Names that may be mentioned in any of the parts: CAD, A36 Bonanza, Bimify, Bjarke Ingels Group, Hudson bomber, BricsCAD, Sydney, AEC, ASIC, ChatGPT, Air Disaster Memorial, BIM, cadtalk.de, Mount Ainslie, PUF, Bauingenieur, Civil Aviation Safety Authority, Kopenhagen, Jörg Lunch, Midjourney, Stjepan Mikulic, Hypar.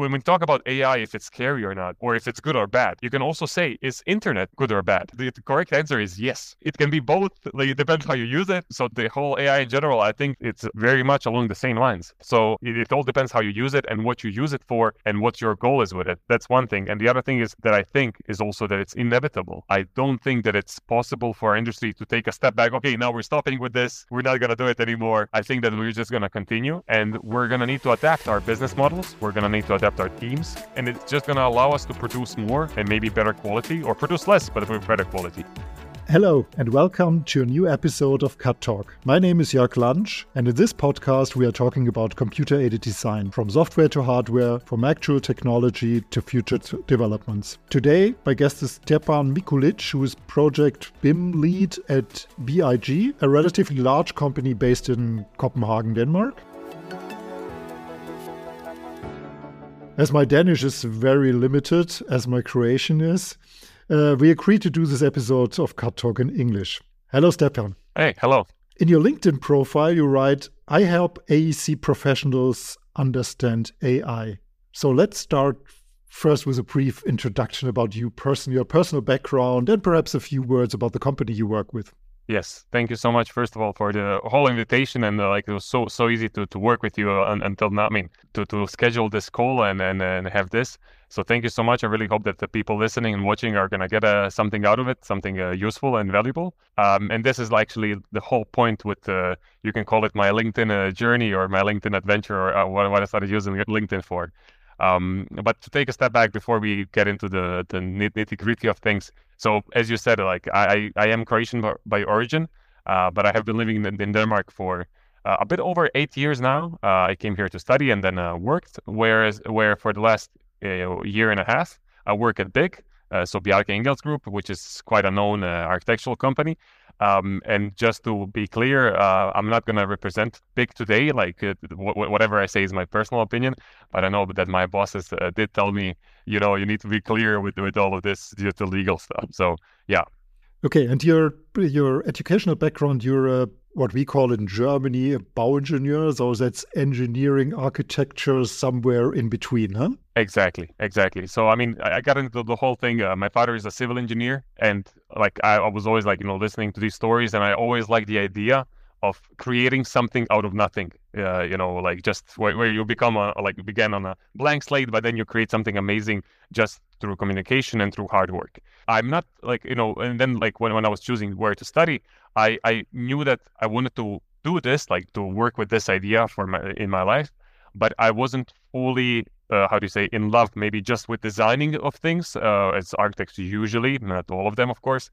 when we talk about AI, if it's scary or not, or if it's good or bad, you can also say, is internet good or bad? The correct answer is yes. It can be both. Like, it depends how you use it. So the whole AI in general, I think it's very much along the same lines. So it all depends how you use it and what you use it for and what your goal is with it. That's one thing. And the other thing is that I think is also that it's inevitable. I don't think that it's possible for our industry to take a step back. Okay, now we're stopping with this. We're not going to do it anymore. I think that we're just going to continue, and we're going to need to adapt our business models. We're going to need to adapt our teams, and it's just going to allow us to produce more and maybe better quality, or produce less, but with better quality. Hello and welcome to a new episode of CAD Talk. My name is Jörg Lunch, and in this podcast we are talking about computer-aided design, from software to hardware, from actual technology to future developments. Today my guest is Stjepan Mikulic, who is project BIM lead at BIG, a relatively large company based in Copenhagen, Denmark. As my Danish is very limited, as my Croatian is, we agreed to do this episode of CAD Talk in English. Hello, Stjepan. Hey, hello. In your LinkedIn profile, you write, I help AEC professionals understand AI. So let's start first with a brief introduction about you personally, your personal background, and perhaps a few words about the company you work with. Yes, thank you so much, first of all, for the whole invitation, and it was so easy to work with you until now. I mean, to schedule this call and have this. So thank you so much. I really hope that the people listening and watching are going to get something out of it, something useful and valuable. And this is actually the whole point with, you can call it my LinkedIn journey or my LinkedIn adventure, or what I started using LinkedIn for. But to take a step back before we get into the nitty-gritty of things. So as you said, like I am Croatian by origin, but I have been living in Denmark for a bit over 8 years now. I came here to study and then worked, where for the last year and a half, I work at BIG, so Bjarke Ingels Group, which is quite a known architectural company. And just to be clear, I'm not going to represent BIG today. Like whatever I say is my personal opinion, but I know that my bosses did tell me, you need to be clear with all of this due to legal stuff. So yeah. Okay. And your educational background, you're what we call in Germany a Bauingenieur. So that's engineering, architecture, somewhere in between, huh? Exactly. So, I mean, I got into the whole thing. My father is a civil engineer, and like I was always like, listening to these stories, and I always liked the idea of creating something out of nothing, like just where you began on a blank slate, but then you create something amazing just through communication and through hard work. I'm not like, and then like when I was choosing where to study, I knew that I wanted to do this, like to work with this idea in my life, but I wasn't fully in love, maybe just with designing of things, as architects usually, not all of them, of course,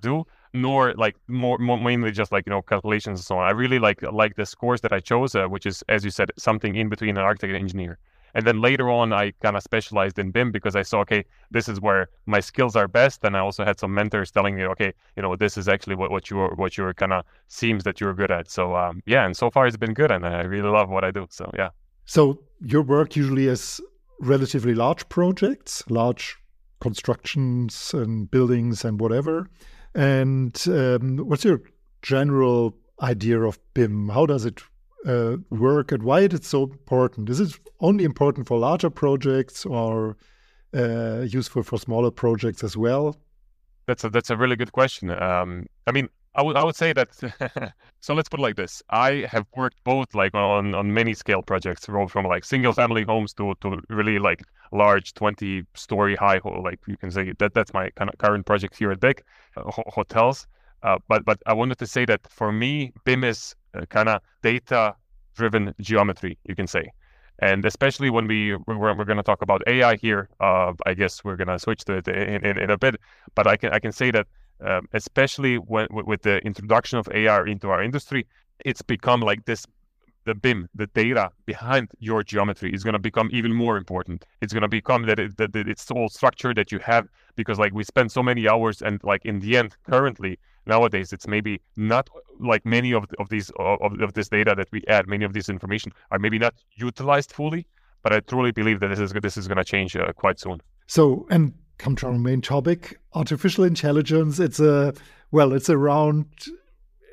do, nor like more mainly just like, calculations and so on. I really like this course that I chose, which is, as you said, something in between an architect and engineer. And then later on, I kind of specialized in BIM because I saw, okay, this is where my skills are best. And I also had some mentors telling me, okay, this is actually what you're kind of seems that you're good at. So yeah, and so far it's been good, and I really love what I do. So yeah. So your work usually is relatively large projects, large constructions and buildings and whatever. And what's your general idea of BIM? How does it work, and why it is so important? Is it only important for larger projects, or useful for smaller projects as well? That's a really good question. I mean, I would say that. So let's put it like this: I have worked both like on many scale projects, from like single family homes to really like large 20-story high, like you can say that's my kind of current project here at BIG, hotels. But I wanted to say that for me, BIM is kind of data-driven geometry, you can say. And especially when we're going to talk about AI here, I guess we're going to switch to it in a bit. But I can say that especially with the introduction of AI into our industry, it's become like this. The BIM, the data behind your geometry, is going to become even more important. It's going to become that it's all structure that you have, because like we spend so many hours, and like in the end, currently nowadays, it's maybe not like many of this data that we add, many of this information are maybe not utilized fully. But I truly believe that this is going to change quite soon. So, and come to our main topic, artificial intelligence. It's around.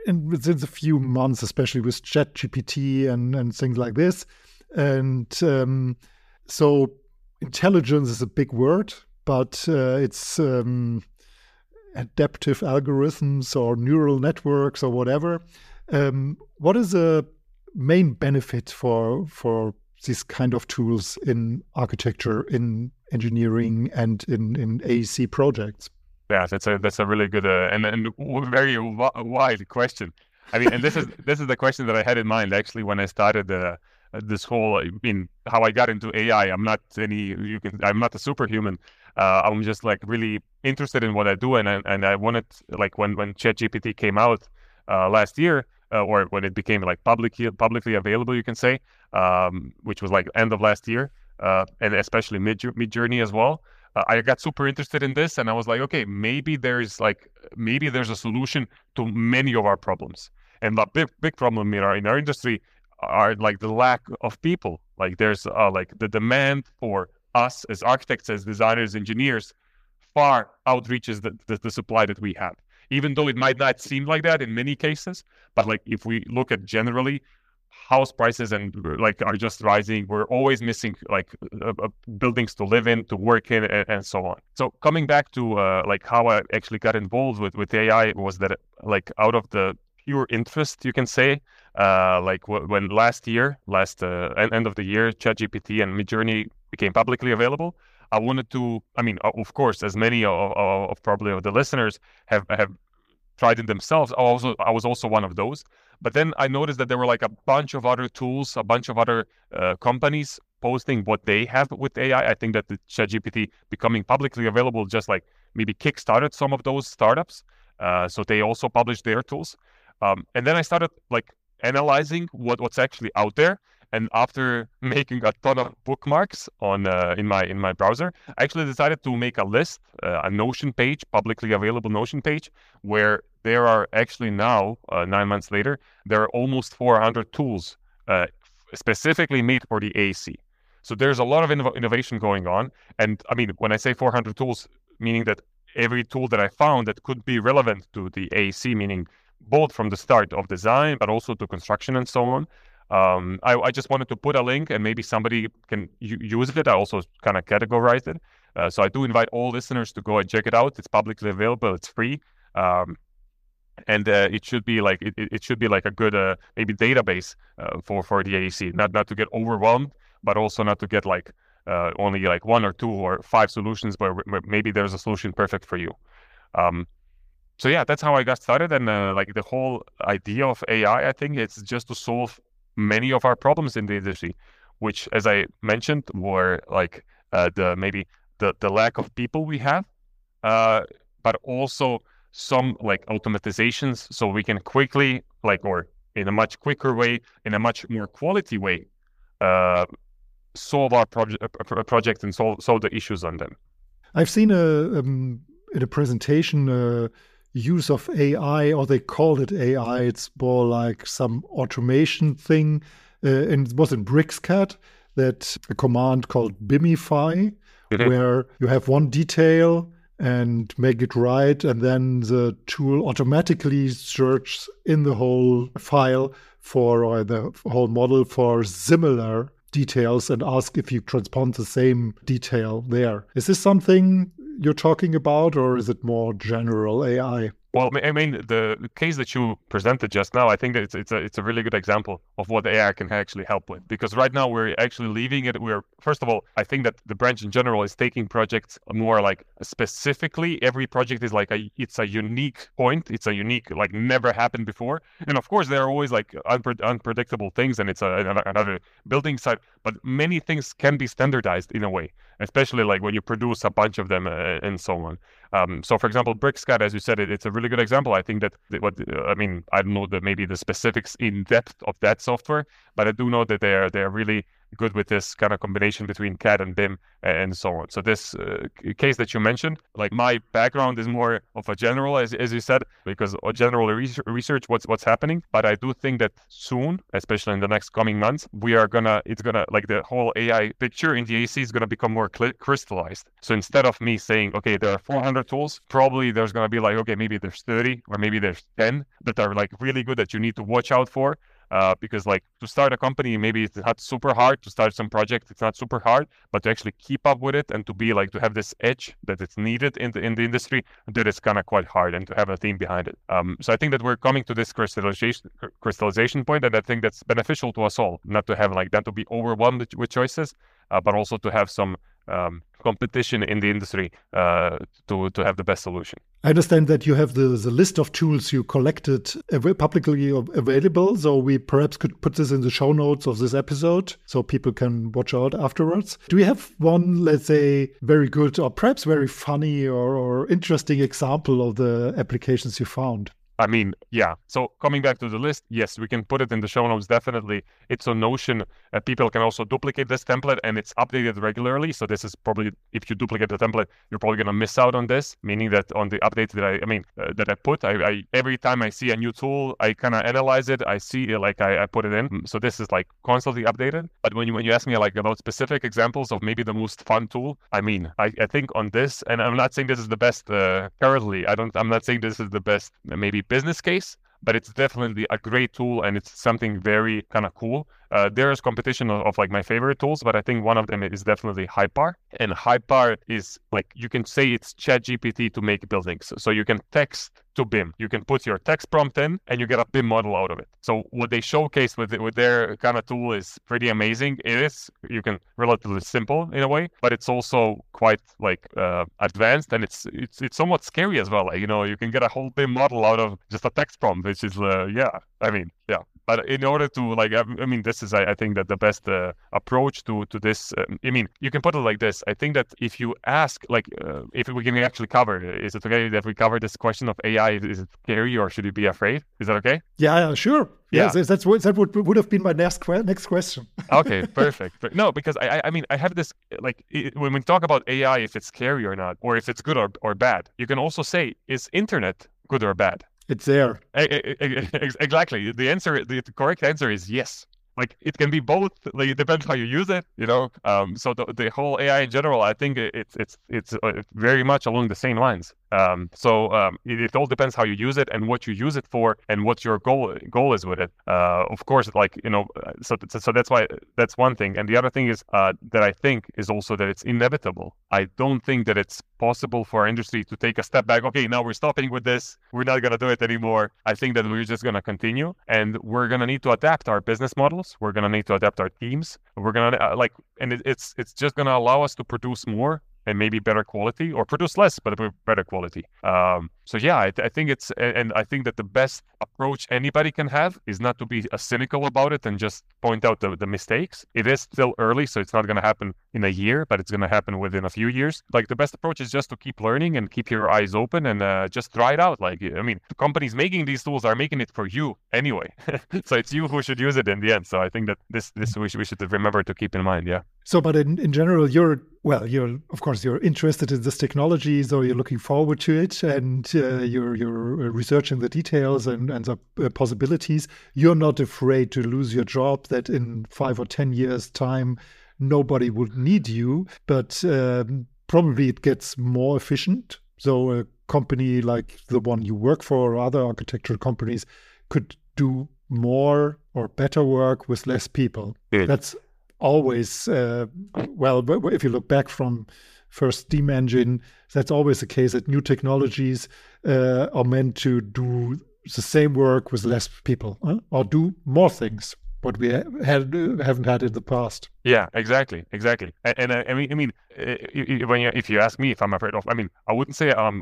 And within a few months, especially with ChatGPT and things like this. And so intelligence is a big word, but it's adaptive algorithms or neural networks or whatever. What is a main benefit for these kind of tools in architecture, in engineering, and in AEC projects? Yeah, that's a really good and very wide question. I mean, and this is the question that I had in mind actually when I started this whole. I mean, how I got into AI. I'm not a superhuman. I'm just like really interested in what I do, and I wanted, like, when ChatGPT came out last year. Or when it became like publicly available, you can say, which was like end of last year, and especially Midjourney as well. I got super interested in this, and I was like, okay, maybe there's a solution to many of our problems. And the big problem in our industry are like the lack of people. Like there's like the demand for us as architects, as designers, engineers, far outreaches the supply that we have. Even though it might not seem like that in many cases, but like if we look at generally, house prices and like are just rising. We're always missing like buildings to live in, to work in, and so on. So coming back to like how I actually got involved with AI was that like out of the pure interest, you can say, like when end of the year, ChatGPT and Midjourney became publicly available. I wanted to, I mean, of course, as many of probably of the listeners have tried it themselves. I was also one of those. But then I noticed that there were like a bunch of other tools, a bunch of other companies posting what they have with AI. I think that the ChatGPT becoming publicly available just like maybe kickstarted some of those startups. So they also published their tools. And then I started like analyzing what's actually out there. And after making a ton of bookmarks on in my browser, I actually decided to make a list, a Notion page, publicly available Notion page, where there are actually now, 9 months later, there are almost 400 tools specifically made for the AEC. So there's a lot of innovation going on. And I mean, when I say 400 tools, meaning that every tool that I found that could be relevant to the AEC, meaning both from the start of design, but also to construction and so on. I just wanted to put a link and maybe somebody can use it. I also kind of categorized it. So I do invite all listeners to go and check it out. It's publicly available. It's free. And it should be like, it should be like a good, maybe database, for the AEC, not to get overwhelmed, but also not to get like, only like one or two or five solutions where maybe there's a solution perfect for you. So yeah, that's how I got started. And, like the whole idea of AI, I think it's just to solve many of our problems in the industry, which, as I mentioned, were like the lack of people we have, but also some like automatizations, so we can quickly like, or in a much quicker way, in a much more quality way, solve our project and solve the issues on them. I've seen in a presentation use of AI, or they called it AI. It's more like some automation thing. And it was in BricsCAD, that a command called Bimify, where you have one detail and make it right. And then the tool automatically searches in the whole file or the whole model for similar details and ask if you transpond the same detail there. Is this something you're talking about, or is it more general AI? Well, I mean, the case that you presented just now, I think that it's a really good example of what AI can actually help with. Because right now we're actually leaving it. First of all, I think that the branch in general is taking projects more like specifically. Every project is like it's a unique point. It's a unique, like never happened before. And of course, there are always like unpredictable things, and it's another building site. But many things can be standardized in a way, especially like when you produce a bunch of them and so on. So, for example, BricsCAD, as you said, it's a really good example. I think that I don't know maybe the specifics in depth of that software, but I do know that they're really good with this kind of combination between CAD and BIM and so on. So this case that you mentioned, like my background is more of a general, as you said, because general research what's happening. But I do think that soon, especially in the next coming months, it's gonna like the whole AI picture in the AEC is gonna become more crystallized. So instead of me saying, okay, there are 400 tools, probably there's gonna be like, okay, maybe there's 30 or maybe there's 10 that are like really good that you need to watch out for. Because like to start a company, maybe it's not super hard to start some project. It's not super hard, but to actually keep up with it and to be like, to have this edge that it's needed in the industry, that is kind of quite hard, and to have a team behind it. So I think that we're coming to this crystallization point, and I think that's beneficial to us all, not to have like that, to be overwhelmed with choices, but also to have some competition in the industry to have the best solution. I understand that you have the list of tools you collected publicly available, so we perhaps could put this in the show notes of this episode so people can watch out afterwards. Do you have one, let's say, very good or perhaps very funny or interesting example of the applications you found? I mean, yeah. So coming back to the list, yes, we can put it in the show notes, definitely. It's on Notion. People can also duplicate this template, and it's updated regularly. So this is probably, if you duplicate the template, you're probably going to miss out on this, meaning that on the updates that I every time I see a new tool, I kind of analyze it. I see it, like I put it in. So this is like constantly updated. But when you ask me like about specific examples of maybe the most fun tool, I mean, I think on this, and I'm not saying this is the best currently. I'm not saying this is the best, maybe business case, but it's definitely a great tool, and it's something very kind of cool. There is competition of like my favorite tools, but I think one of them is definitely Hypar. And Hypar is like, you can say it's ChatGPT to make buildings. So you can text to BIM. You can put your text prompt in and you get a BIM model out of it. So what they showcase with their kind of tool is pretty amazing. It is, you can, relatively simple in a way, but it's also quite like advanced, and it's somewhat scary as well. Like, you know, you can get a whole BIM model out of just a text prompt, which is, But in order to like, I mean, this is, I think that the best approach to this, I mean, you can put it like this. I think that if you ask, like, if we can actually cover, is it okay that we cover this question of AI? Is it scary or should you be afraid? Is that okay? Yeah, sure. Yeah. Yes, that would have been my next question. Okay, perfect. But no, because I mean, I have this, like, when we talk about AI, if it's scary or not, or if it's good or bad, you can also say, is internet good or bad? It's there. Exactly. The correct answer is yes. Like, it can be both. Like, it depends how you use it, you know. So the whole AI in general, I think it's very much along the same lines. It all depends how you use it and what you use it for and what your goal is with it. Of course, like, you know, so that's why that's one thing. And the other thing is that I think is also that it's inevitable. I don't think that it's possible for our industry to take a step back. Okay, now we're stopping with this. We're not going to do it anymore. I think that we're just going to continue, and we're going to need to adapt our business models. We're going to need to adapt our teams. We're going to it's just going to allow us to produce more and maybe better quality, or produce less, but better quality. I think it's, and I think that the best approach anybody can have is not to be cynical about it and just point out the mistakes. It is still early, so it's not going to happen in a year, but it's going to happen within a few years. Like, the best approach is just to keep learning and keep your eyes open and just try it out. Like, I mean, the companies making these tools are making it for you anyway. So it's you who should use it in the end. So I think that this we should remember to keep in mind, yeah. So, but in general, you're interested in this technology, so you're looking forward to it, and you're researching the details and the possibilities. You're not afraid to lose your job, that in 5 or 10 years' time, nobody would need you, but probably it gets more efficient. So a company like the one you work for, or other architectural companies, could do more or better work with less people. Yeah. That's always, if you look back from first steam engine, that's always the case, that new technologies are meant to do the same work with less people, or do more things, what we haven't had in the past. Yeah, exactly. If you ask me if I'm afraid of, I wouldn't say I'm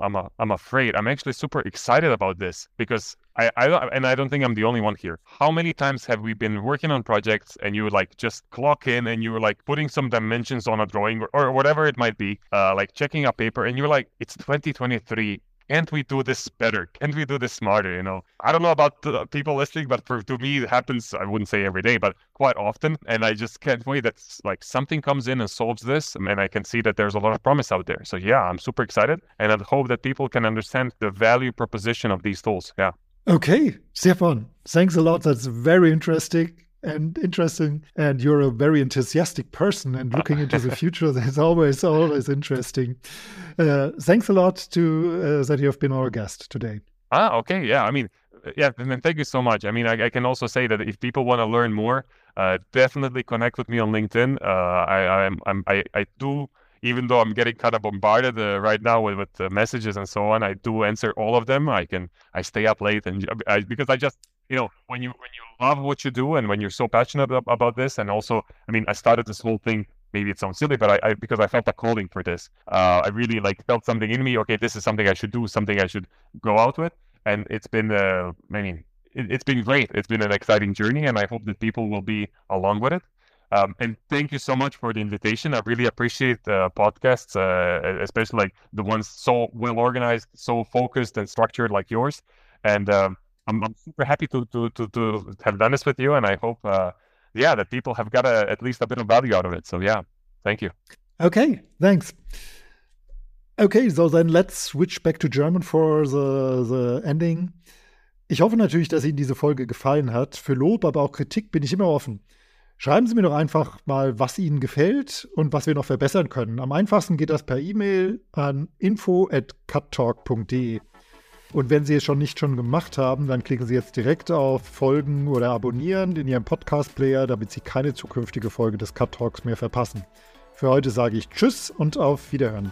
afraid. I'm actually super excited about this, because I don't think I'm the only one here. How many times have we been working on projects and you like just clock in and you were like putting some dimensions on a drawing or whatever it might be, like checking a paper, and you're like, it's 2023. Can't we do this better? Can't we do this smarter? You know, I don't know about people listening, but to me, it happens, I wouldn't say every day, but quite often. And I just can't wait that like something comes in and solves this. And I can see that there's a lot of promise out there. So yeah, I'm super excited. And I hope that people can understand the value proposition of these tools. Yeah. Okay, Stjepan, thanks a lot. That's very interesting. And you're a very enthusiastic person, and looking into the future, that's always interesting. Thanks a lot that you have been our guest today. Okay. Yeah. I mean, Yeah, thank you so much. I mean, I can also say that if people want to learn more, definitely connect with me on LinkedIn. I do, even though I'm getting kind of bombarded right now with messages and so on. I do answer all of them. I stay up late and because I just, you know, when you love what you do and when you're so passionate about this, and also, I mean, I started this whole thing. Maybe it sounds silly, but I because I felt a calling for this. I really felt something in me. Okay, this is something I should do, something I should go out with. And it's been, it's been great. It's been an exciting journey, and I hope that people will be along with it. And thank you so much for the invitation. I really appreciate podcasts, especially the ones so well organized, so focused and structured like yours. And I'm super happy to have done this with you. And I hope that people have got at least a bit of value out of it. So yeah, thank you. Okay, thanks. Okay, so then let's switch back to German for the ending. Ich hoffe natürlich, dass Ihnen diese Folge gefallen hat. Für Lob, aber auch Kritik bin ich immer offen. Schreiben Sie mir doch einfach mal, was Ihnen gefällt und was wir noch verbessern können. Am einfachsten geht das per E-Mail an info@cadtalk.de. Und wenn Sie es schon gemacht haben, dann klicken Sie jetzt direkt auf Folgen oder Abonnieren in Ihrem Podcast-Player, damit Sie keine zukünftige Folge des CAD Talks mehr verpassen. Für heute sage ich Tschüss und auf Wiederhören.